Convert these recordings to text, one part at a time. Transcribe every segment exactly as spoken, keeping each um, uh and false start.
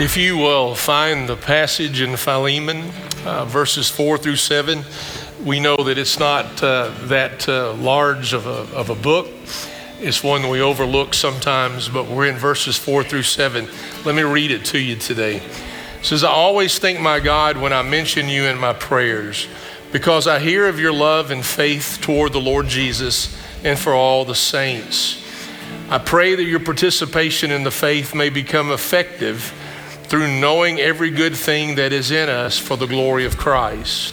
If you will find the passage in Philemon, uh, verses four through seven, we know that it's not uh, that uh, large of a, of a book. It's one that we overlook sometimes, but we're in verses four through seven. Let me read it to you today. It says, "I always thank my God when I mention you in my prayers, because I hear of your love and faith toward the Lord Jesus and for all the saints. I pray that your participation in the faith may become effective through knowing every good thing that is in us for the glory of Christ.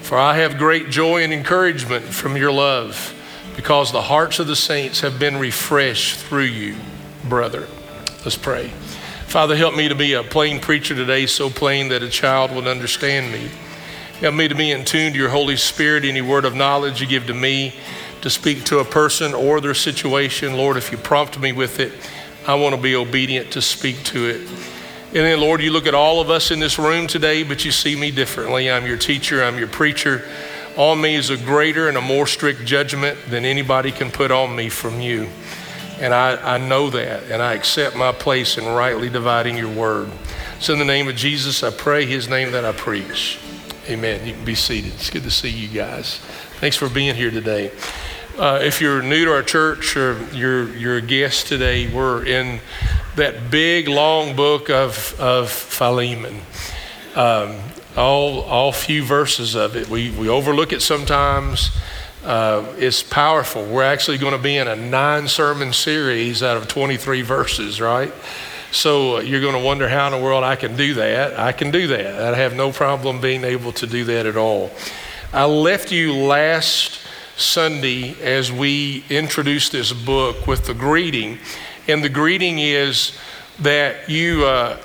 For I have great joy and encouragement from your love, because the hearts of the saints have been refreshed through you, brother." Let's pray. Father, help me to be a plain preacher today, so plain that a child would understand me. Help me to be in tune to your Holy Spirit. Any word of knowledge you give to me to speak to a person or their situation, Lord, if you prompt me with it, I want to be obedient to speak to it. And then, Lord, you look at all of us in this room today, but you see me differently. I'm your teacher. I'm your preacher. On me is a greater and a more strict judgment than anybody can put on me from you. And I, I know that, and I accept my place in rightly dividing your word. So in the name of Jesus, I pray, his name that I preach. Amen. You can be seated. It's good to see you guys. Thanks for being here today. Uh, if you're new to our church or you're, you're a guest today, we're in that big, long book of, of Philemon, um, all all few verses of it. We, we overlook it sometimes. Uh, it's powerful. We're actually going to be in a nine-sermon series out of twenty-three verses, right? So uh, you're going to wonder how in the world I can do that. I can do that. I have no problem being able to do that at all. I left you last Sunday as we introduced this book with the greeting. And the greeting is that you uh,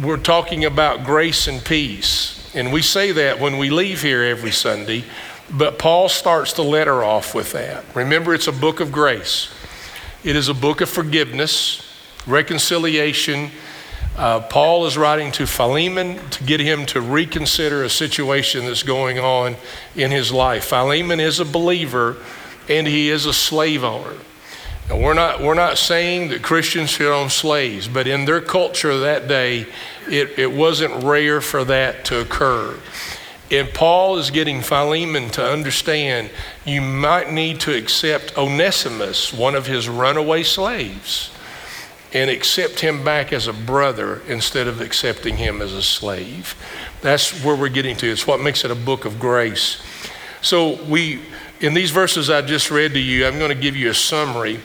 we're talking about grace and peace. And we say that when we leave here every Sunday, but Paul starts the letter off with that. Remember, it's a book of grace. It is a book of forgiveness, reconciliation. Uh, Paul is writing to Philemon to get him to reconsider a situation that's going on in his life. Philemon is a believer and he is a slave owner. Now, we're not we're not saying that Christians should own slaves, but in their culture that day, it, it wasn't rare for that to occur. And Paul is getting Philemon to understand you might need to accept Onesimus, one of his runaway slaves, and accept him back as a brother instead of accepting him as a slave. That's where we're getting to. It's what makes it a book of grace. So we, in these verses I just read to you, I'm going to give you a summary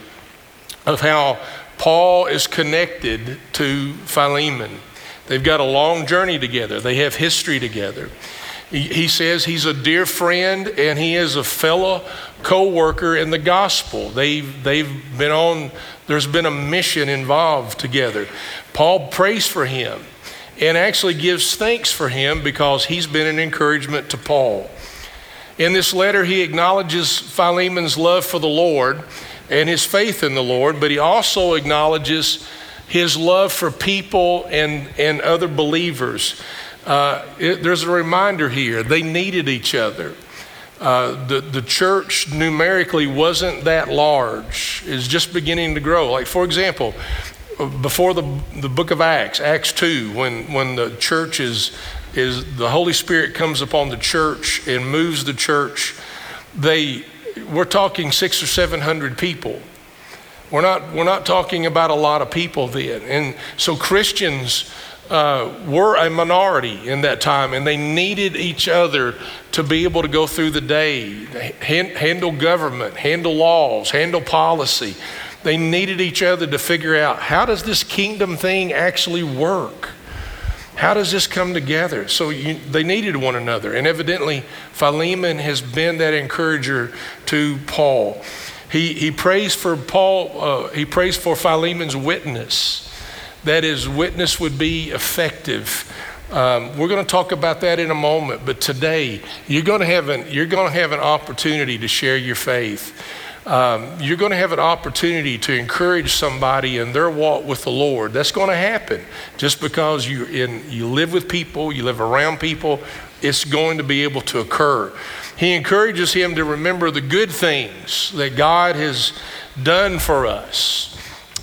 of how Paul is connected to Philemon. They've got a long journey together. They have history together. He, he says he's a dear friend and he is a fellow co-worker in the gospel. They've, they've been on, there's been a mission involved together. Paul prays for him and actually gives thanks for him because he's been an encouragement to Paul. In this letter, he acknowledges Philemon's love for the Lord and his faith in the Lord, but he also acknowledges his love for people and, and other believers. Uh, it, there's a reminder here, they needed each other. Uh, the, the church numerically wasn't that large. It's just beginning to grow. Like, for example, before the, the book of Acts, Acts two, when, when the church is is the Holy Spirit comes upon the church and moves the church. They, we're talking six or seven hundred people. We're not, we're not talking about a lot of people then. And so Christians uh, were a minority in that time and they needed each other to be able to go through the day, hand, handle government, handle laws, handle policy. They needed each other to figure out, how does this kingdom thing actually work? How does this come together? So you, they needed one another. And evidently, Philemon has been that encourager to Paul. He, he prays for Paul, uh, he prays for Philemon's witness, that his witness would be effective. Um, we're gonna talk about that in a moment, but today, you're gonna have an, you're gonna have an opportunity to share your faith. Um, you're going to have an opportunity to encourage somebody in their walk with the Lord. That's going to happen just because you in you live with people, you live around people. It's going to be able to occur. He encourages him to remember the good things that God has done for us,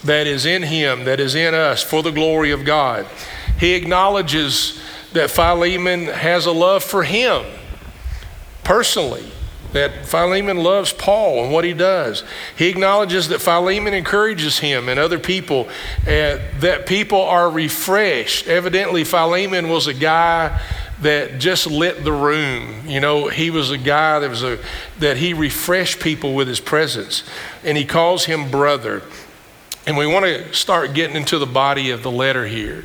that is in him, that is in us, for the glory of God. He acknowledges that Philemon has a love for him personally, that Philemon loves Paul and what he does. He acknowledges that Philemon encourages him and other people, uh, that people are refreshed. Evidently, Philemon was a guy that just lit the room. You know, he was a guy that was a, that he refreshed people with his presence, and he calls him brother. And we want to start getting into the body of the letter here.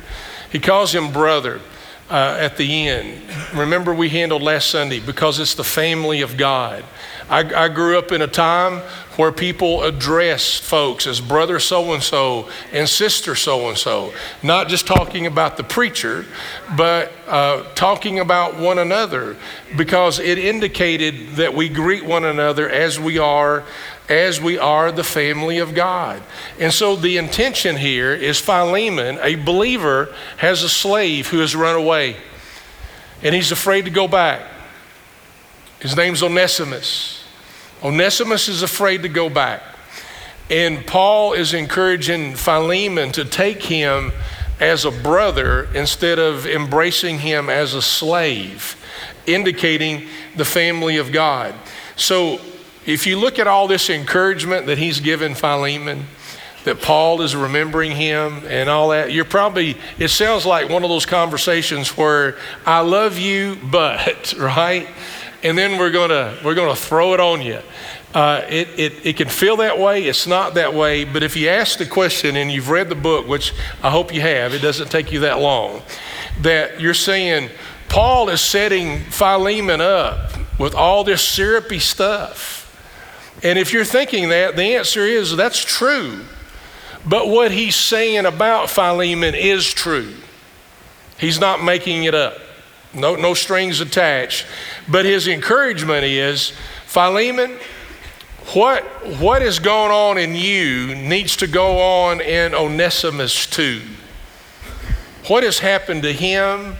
He calls him brother uh, at the end. Remember, we handled last Sunday, because it's the family of God. I, I grew up in a time where people address folks as brother so-and-so and sister so-and-so, not just talking about the preacher, but uh, talking about one another, because it indicated that we greet one another as we are, as we are the family of God. And so the intention here is Philemon, a believer, has a slave who has run away, and he's afraid to go back. His name's Onesimus. Onesimus is afraid to go back. And Paul is encouraging Philemon to take him as a brother instead of embracing him as a slave, indicating the family of God. So if you look at all this encouragement that he's given Philemon, that Paul is remembering him and all that, you're probably, it sounds like one of those conversations where I love you, but, right? And then we're gonna we're gonna throw it on you. Uh, it, it it can feel that way. It's not that way. But if you ask the question and you've read the book, which I hope you have, it doesn't take you that long, that you're saying Paul is setting Philemon up with all this syrupy stuff. And if you're thinking that, the answer is that's true. But what he's saying about Philemon is true. He's not making it up. No, no strings attached. But his encouragement is, Philemon, what, what is going on in you needs to go on in Onesimus too. What has happened to him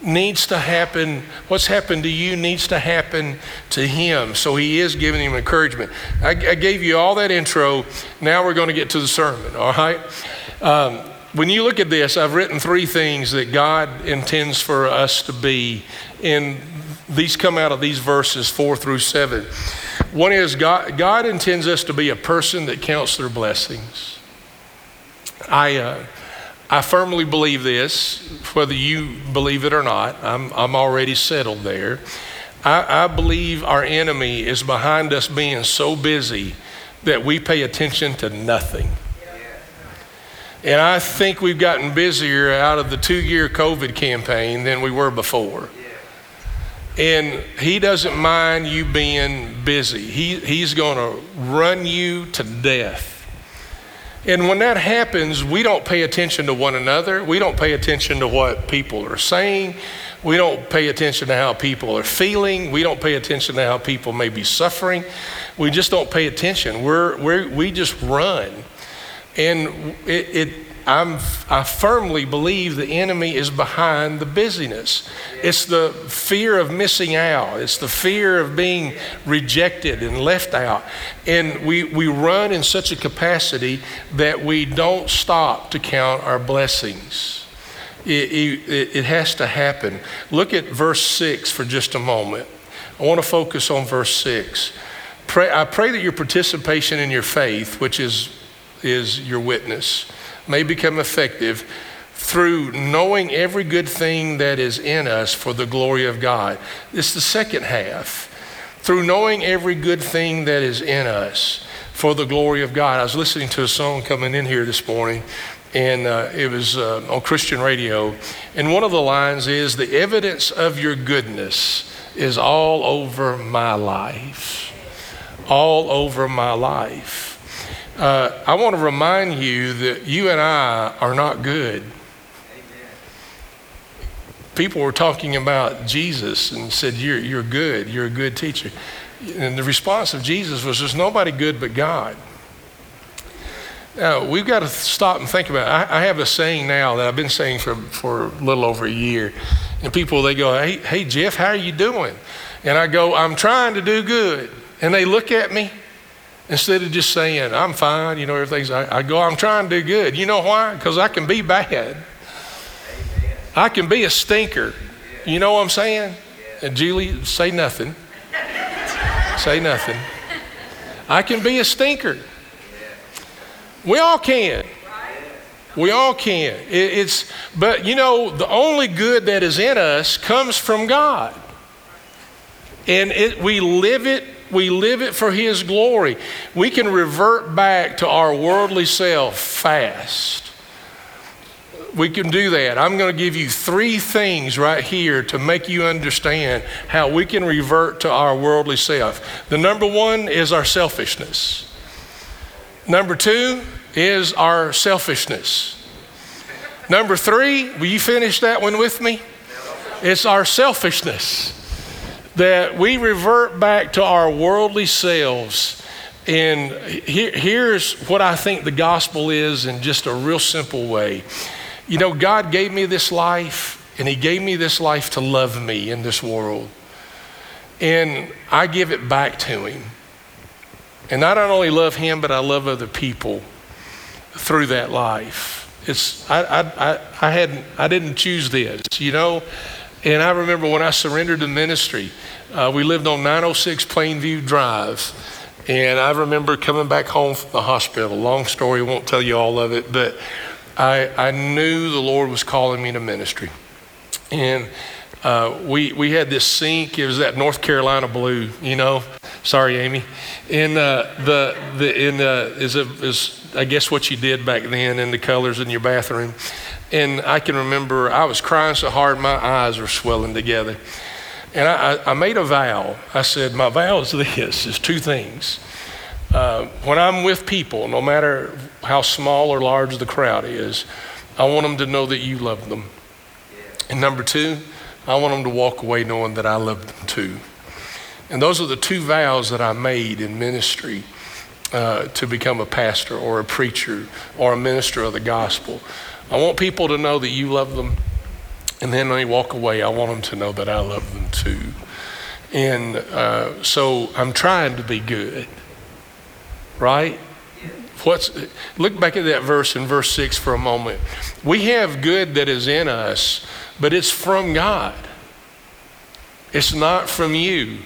needs to happen, what's happened to you needs to happen to him. So he is giving him encouragement. I, I gave you all that intro. Now we're going to get to the sermon, all right? Um, When you look at this, I've written three things that God intends for us to be, and these come out of these verses four through seven. One is God, God intends us to be a person that counts their blessings. I uh, I firmly believe this, whether you believe it or not. I'm I'm already settled there. I, I believe our enemy is behind us being so busy that we pay attention to nothing. And I think we've gotten busier out of the two-year COVID campaign than we were before. And he doesn't mind you being busy. He, he's going to run you to death. And when that happens, we don't pay attention to one another. We don't pay attention to what people are saying. We don't pay attention to how people are feeling. We don't pay attention to how people may be suffering. We just don't pay attention. We're, we're, we just run. And it, it, I'm, I firmly believe the enemy is behind the busyness. It's the fear of missing out. It's the fear of being rejected and left out. And we, we run in such a capacity that we don't stop to count our blessings. It, it, it has to happen. Look at verse six for just a moment. I want to focus on verse six. Pray, I pray that your participation in your faith, which is is your witness, may become effective through knowing every good thing that is in us for the glory of God. It's the second half. Through knowing every good thing that is in us for the glory of God. I was listening to a song coming in here this morning, and uh, it was uh, on Christian radio. And one of the lines is, the evidence of your goodness is all over my life. All over my life. Uh, I want to remind you that you and I are not good. Amen. People were talking about Jesus and said, you're, you're good, you're a good teacher. And the response of Jesus was, there's nobody good but God. Now, we've got to stop and think about it. I, I have a saying now that I've been saying for, for a little over a year. And people, they go, hey, hey, Jeff, how are you doing? And I go, I'm trying to do good. And they look at me. Instead of just saying, I'm fine, you know, everything's, I, I go, I'm trying to do good. You know why? Because I can be bad. Amen. I can be a stinker. You know what I'm saying? And Julie, say nothing. Say nothing. I can be a stinker. We all can. We all can. It, it's, but you know, the only good that is in us comes from God. And it, we live it, we live it for His glory. We can revert back to our worldly self fast. We can do that. I'm going to give you three things right here to make you understand how we can revert to our worldly self. The number one is our selfishness. Number two is our selfishness. Number three, will you finish that one with me? It's our selfishness, that we revert back to our worldly selves. And here, here's what I think the gospel is in just a real simple way. You know, God gave me this life, and He gave me this life to love me in this world. And I give it back to Him. And I not only love Him, but I love other people through that life. It's I I I, I hadn't I didn't choose this, you know. And I remember when I surrendered to ministry, uh, we lived on nine oh six Plainview Drive. And I remember coming back home from the hospital. Long story, won't tell you all of it, but I, I knew the Lord was calling me to ministry. And uh, we we had this sink. It was that North Carolina blue, you know. Sorry, Amy. And uh, the the in uh, is a, is I guess what you did back then, in the colors in your bathroom. And I can remember I was crying so hard my eyes were swelling together. And I, I, I made a vow. I said, my vow is this: is two things. Uh, when I'm with people, no matter how small or large the crowd is, I want them to know that you love them. And number two, I want them to walk away knowing that I love them too. And those are the two vows that I made in ministry uh, to become a pastor or a preacher or a minister of the gospel. I want people to know that you love them, and then when they walk away, I want them to know that I love them too. And uh, so I'm trying to be good, right? What's, look back at that verse in verse six for a moment. We have good that is in us, but it's from God. It's not from you.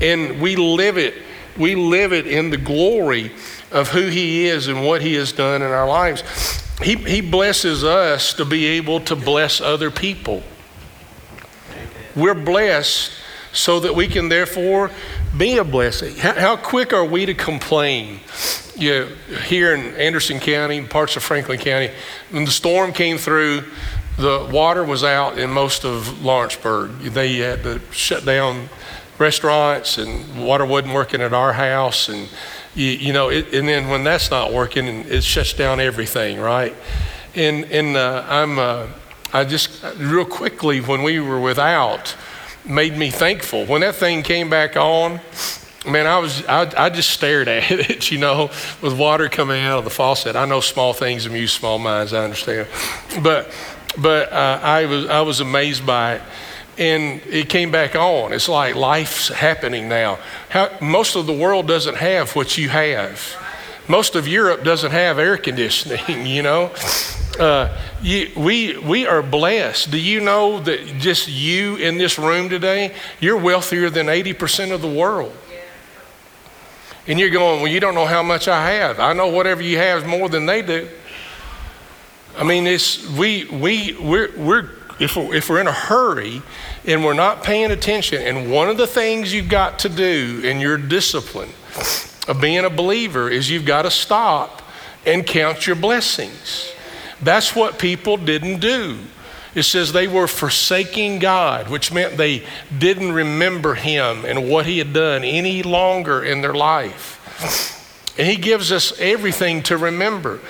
And we live it. We live it in the glory of who He is and what He has done in our lives. He, he blesses us to be able to bless other people. We're blessed so that we can therefore be a blessing. How, how quick are we to complain? You know, here in Anderson County, parts of Franklin County, when the storm came through, the water was out in most of Lawrenceburg. They had to shut down restaurants, and water wasn't working at our house, and you, you know, it, and then when that's not working, and it shuts down everything, right? And and uh, I'm uh, I just real quickly, when we were without, made me thankful. When that thing came back on, man, I was I, I just stared at it, you know, with water coming out of the faucet. I know small things amuse small minds, I understand, but but uh, I was I was amazed by it, and it came back on. It's like life's happening now. How, most of the world doesn't have what you have. Most of Europe doesn't have air conditioning, you know. Uh, you, we we are blessed. Do you know that just you in this room today, you're wealthier than eighty percent of the world? And you're going, well, you don't know how much I have. I know whatever you have is more than they do. I mean, it's we we we're we're if we're, if we're in a hurry and we're not paying attention. And one of the things you've got to do in your discipline of being a believer is you've got to stop and count your blessings. That's what people didn't do. It says they were forsaking God, which meant they didn't remember Him and what He had done any longer in their life. And He gives us everything to remember.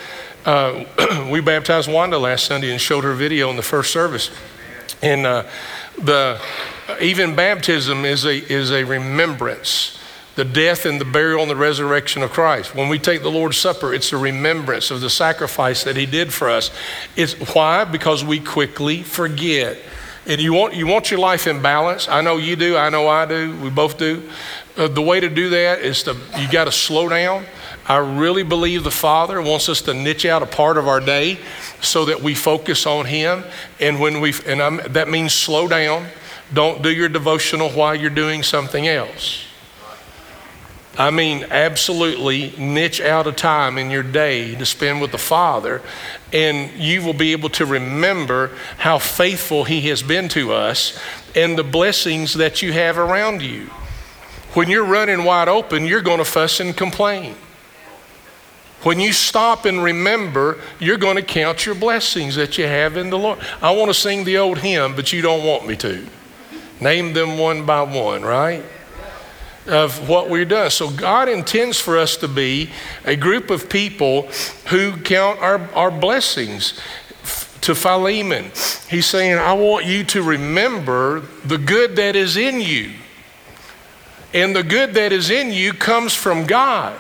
Uh, we baptized Wanda last Sunday and showed her video in the first service. And uh, the even baptism is a is a remembrance. The death and the burial and the resurrection of Christ. When we take the Lord's Supper, it's a remembrance of the sacrifice that He did for us. It's why? Because we quickly forget. And you want you want your life in balance. I know you do. I know I do. We both do. Uh, the way to do that is to you got to slow down. I really believe the Father wants us to niche out a part of our day so that we focus on Him. And when we, and I'm, that means slow down. Don't do your devotional while you're doing something else. I mean, absolutely niche out a time in your day to spend with the Father, and you will be able to remember how faithful He has been to us and the blessings that you have around you. When you're running wide open, you're going to fuss and complain. When you stop and remember, you're going to count your blessings that you have in the Lord. I want to sing the old hymn, but you don't want me to. Name them one by one, right? Of what we're doing. So God intends for us to be a group of people who count our, our blessings. To Philemon, he's saying, I want you to remember the good that is in you. And the good that is in you comes from God.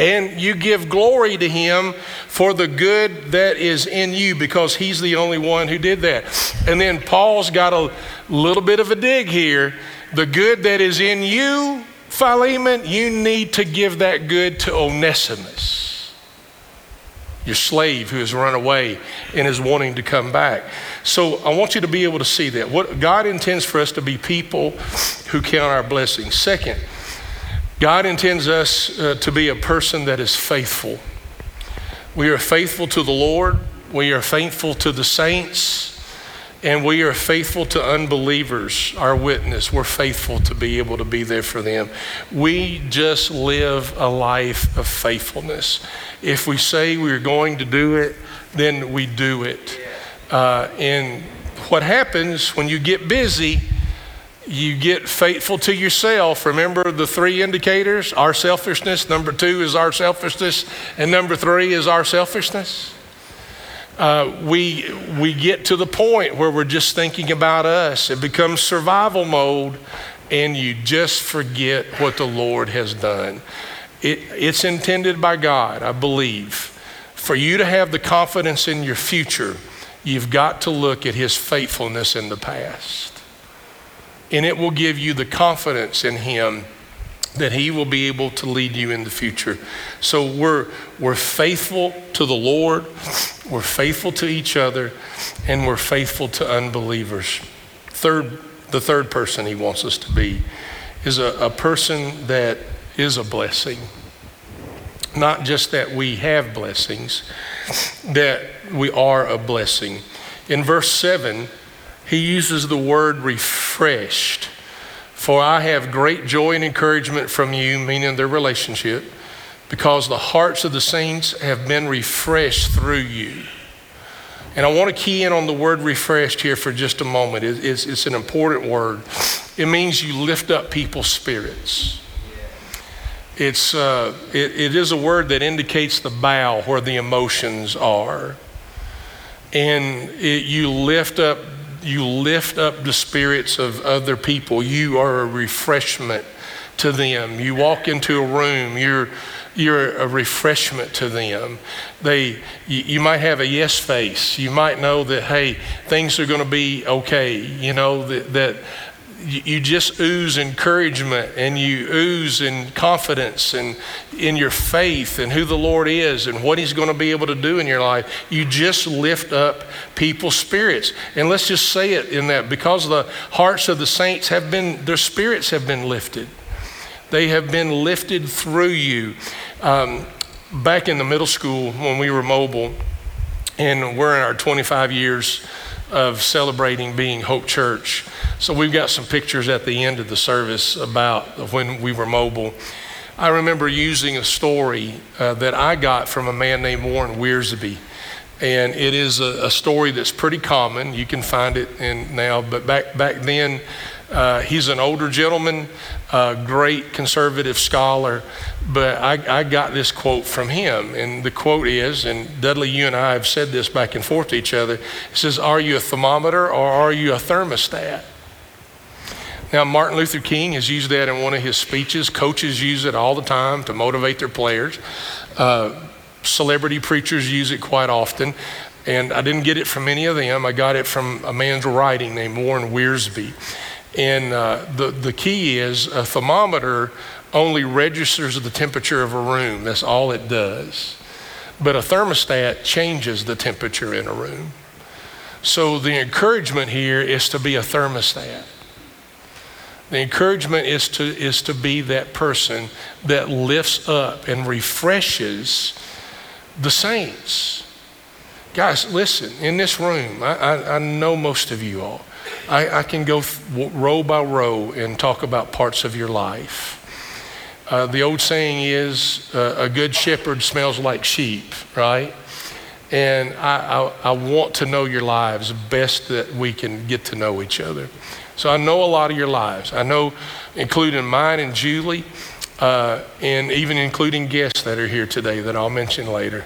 And you give glory to Him for the good that is in you, because He's the only one who did that. And then Paul's got a little bit of a dig here. The good that is in you, Philemon, you need to give that good to Onesimus, your slave who has run away and is wanting to come back. So I want you to be able to see that. What God intends for us to be people who count our blessings. Second, God intends us uh, to be a person that is faithful. We are faithful to the Lord, we are faithful to the saints, and we are faithful to unbelievers, our witness. We're faithful to be able to be there for them. We just live a life of faithfulness. If we say we're going to do it, then we do it. Uh, and what happens when you get busy, you get faithful to yourself. Remember the three indicators? Our selfishness. Number two is our selfishness. And number three is our selfishness. Uh, we we get to the point where we're just thinking about us. It becomes survival mode, and you just forget what the Lord has done. It, it's intended by God, I believe. For you to have the confidence in your future, you've got to look at His faithfulness in the past. And it will give you the confidence in Him that He will be able to lead you in the future. So we're we're faithful to the Lord, we're faithful to each other, and we're faithful to unbelievers. Third, the third person He wants us to be is a, a person that is a blessing. Not just that we have blessings, that we are a blessing. In verse seven, he uses the word refreshed. For I have great joy and encouragement from you, meaning their relationship, because the hearts of the saints have been refreshed through you. And I want to key in on the word refreshed here for just a moment. It, it's, it's an important word. It means you lift up people's spirits. It's, uh, it, it is a word that indicates the bow where the emotions are. And it, you lift up You lift up the spirits of other people. You are a refreshment to them. You walk into a room, you're you're a refreshment to them. They, you, you might have a yes face. You might know that, hey, things are going to be okay. You know, that, that you just ooze encouragement, and you ooze in confidence and in your faith and who the Lord is and what He's going to be able to do in your life. You just lift up people's spirits. And let's just say it in that, because the hearts of the saints have been, their spirits have been lifted. They have been lifted through you. Um, back in the middle school when we were mobile, and we're in our twenty-five years of celebrating being Hope Church. So we've got some pictures at the end of the service about when we were mobile. I remember using a story uh, that I got from a man named Warren Wiersbe. And it is a, a story that's pretty common. You can find it in now, but back, back then, uh, he's an older gentleman, a great conservative scholar, but I, I got this quote from him. And the quote is, and Dudley, you and I have said this back and forth to each other, it says, are you a thermometer or are you a thermostat? Now, Martin Luther King has used that in one of his speeches. Coaches use it all the time to motivate their players. Uh, Celebrity preachers use it quite often, and I didn't get it from any of them. I got it from a man's writing named Warren Wiersbe. And uh, the, the key is, a thermometer only registers the temperature of a room. That's all it does. But a thermostat changes the temperature in a room. So the encouragement here is to be a thermostat. The encouragement is to is to be that person that lifts up and refreshes the saints. Guys, listen, in this room, I, I, I know most of you all. I, I can go th- row by row and talk about parts of your life. Uh, the old saying is, uh, a good shepherd smells like sheep, right? And I, I, I want to know your lives best that we can get to know each other. So I know a lot of your lives. I know, including mine and Julie, uh, and even including guests that are here today that I'll mention later.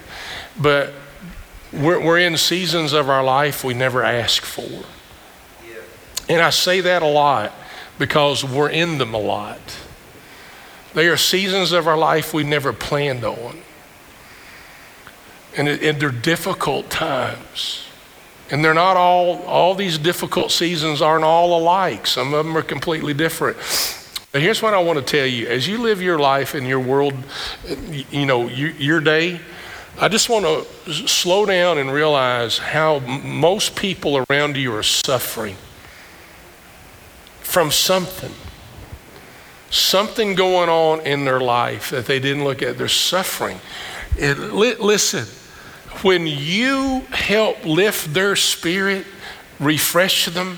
But we're, we're in seasons of our life we never ask for. Yeah. And I say that a lot because we're in them a lot. They are seasons of our life we never planned on. And, it, and they're difficult times. And they're not all, all these difficult seasons aren't all alike. Some of them are completely different. But here's what I want to tell you. As you live your life and your world, you know, you, your day, I just want to slow down and realize how m- most people around you are suffering from something. Something going on in their life that they didn't look at. They're suffering. It, li- listen, when you help lift their spirit, refresh them,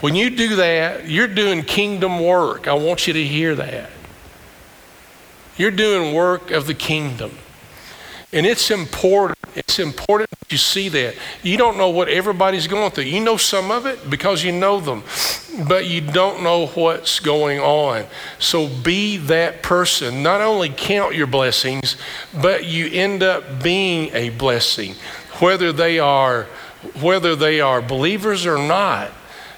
when you do that, you're doing kingdom work. I want you to hear that. You're doing work of the kingdom. And it's important. It's important that you see that. You don't know what everybody's going through. You know some of it because you know them, but you don't know what's going on. So be that person. Not only count your blessings, but you end up being a blessing. Whether they are, whether they are believers or not,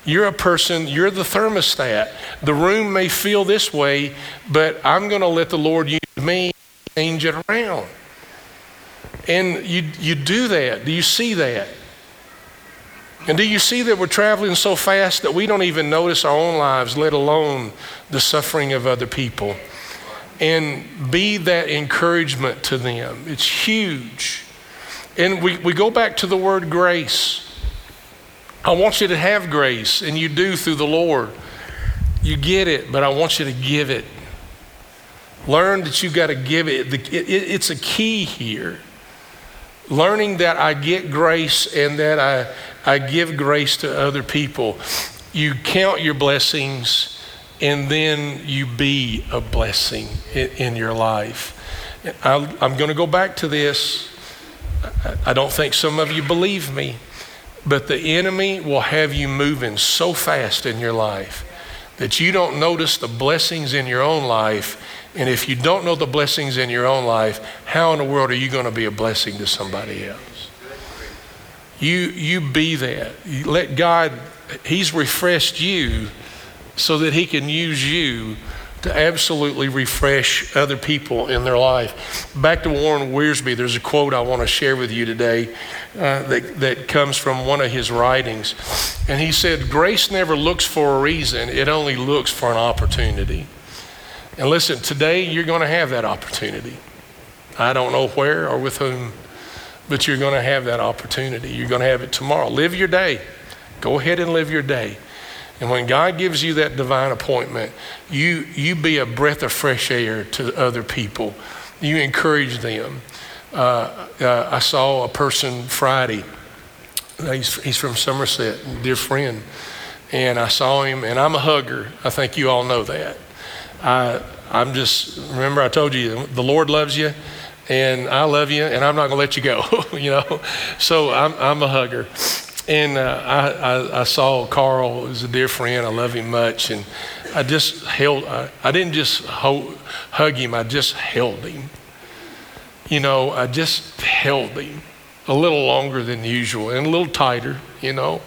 you're a person, you're the thermostat. The room may feel this way, but I'm going to let the Lord use me and change it around. And you you do that. Do you see that? And do you see that we're traveling so fast that we don't even notice our own lives, let alone the suffering of other people? And be that encouragement to them. It's huge. And we, we go back to the word grace. I want you to have grace, and you do through the Lord. You get it, but I want you to give it. Learn that you've got to give it. it, it it's a key here. Learning that I get grace and that I, I give grace to other people. You count your blessings and then you be a blessing in, in your life. I, I'm going to go back to this. I, I don't think some of you believe me, but the enemy will have you moving so fast in your life that you don't notice the blessings in your own life. And if you don't know the blessings in your own life, how in the world are you going to be a blessing to somebody else? You you be that. You let God, he's refreshed you so that he can use you to absolutely refresh other people in their life. Back to Warren Wiersbe, there's a quote I want to share with you today uh, that, that comes from one of his writings. And he said, "Grace never looks for a reason. It only looks for an opportunity." And listen, today you're going to have that opportunity. I don't know where or with whom, but you're going to have that opportunity. You're going to have it tomorrow. Live your day. Go ahead and live your day. And when God gives you that divine appointment, you, you be a breath of fresh air to other people. You encourage them. Uh, uh, I saw a person Friday. He's, he's from Somerset, dear friend. And I saw him, and I'm a hugger. I think you all know that. I, I'm just, remember I told you, the Lord loves you and I love you and I'm not going to let you go, you know. So I'm I'm a hugger. And uh, I, I, I saw Carl, who's a dear friend, I love him much. And I just held, I, I didn't just hold, hug him, I just held him. You know, I just held him a little longer than usual and a little tighter, you know.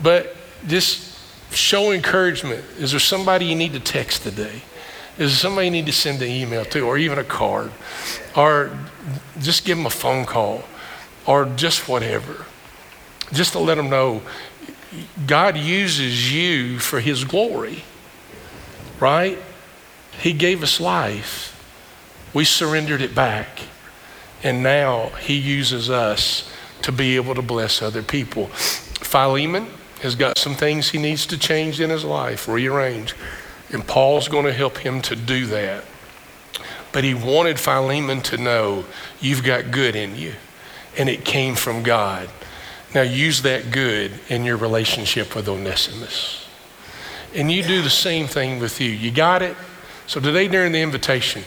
But just show encouragement. Is there somebody you need to text today? Is there somebody you need to send an email to, or even a card, or just give them a phone call, or just whatever, just to let them know God uses you for his glory, right? He gave us life. We surrendered it back. And now he uses us to be able to bless other people. Philemon has got some things he needs to change in his life, rearrange. And Paul's going to help him to do that. But he wanted Philemon to know, you've got good in you. And it came from God. Now use that good in your relationship with Onesimus. And you do the same thing with you. You got it? So today during the invitation,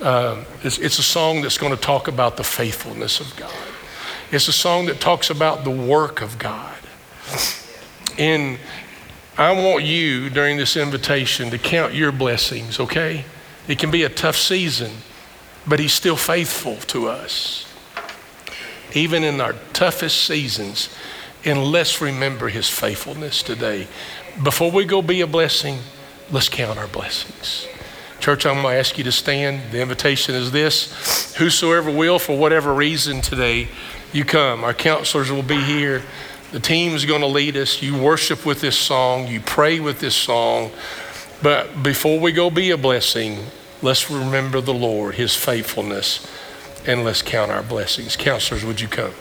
uh, it's, it's a song that's going to talk about the faithfulness of God. It's a song that talks about the work of God. And I want you during this invitation to count your blessings, okay? It can be a tough season, but he's still faithful to us. Even in our toughest seasons, and let's remember his faithfulness today. Before we go be a blessing, let's count our blessings. Church, I'm going to ask you to stand. The invitation is this. Whosoever will, for whatever reason today, you come. Our counselors will be here. The team's going to lead us. You worship with this song. You pray with this song. But before we go be a blessing, let's remember the Lord, his faithfulness, and let's count our blessings. Counselors, would you come?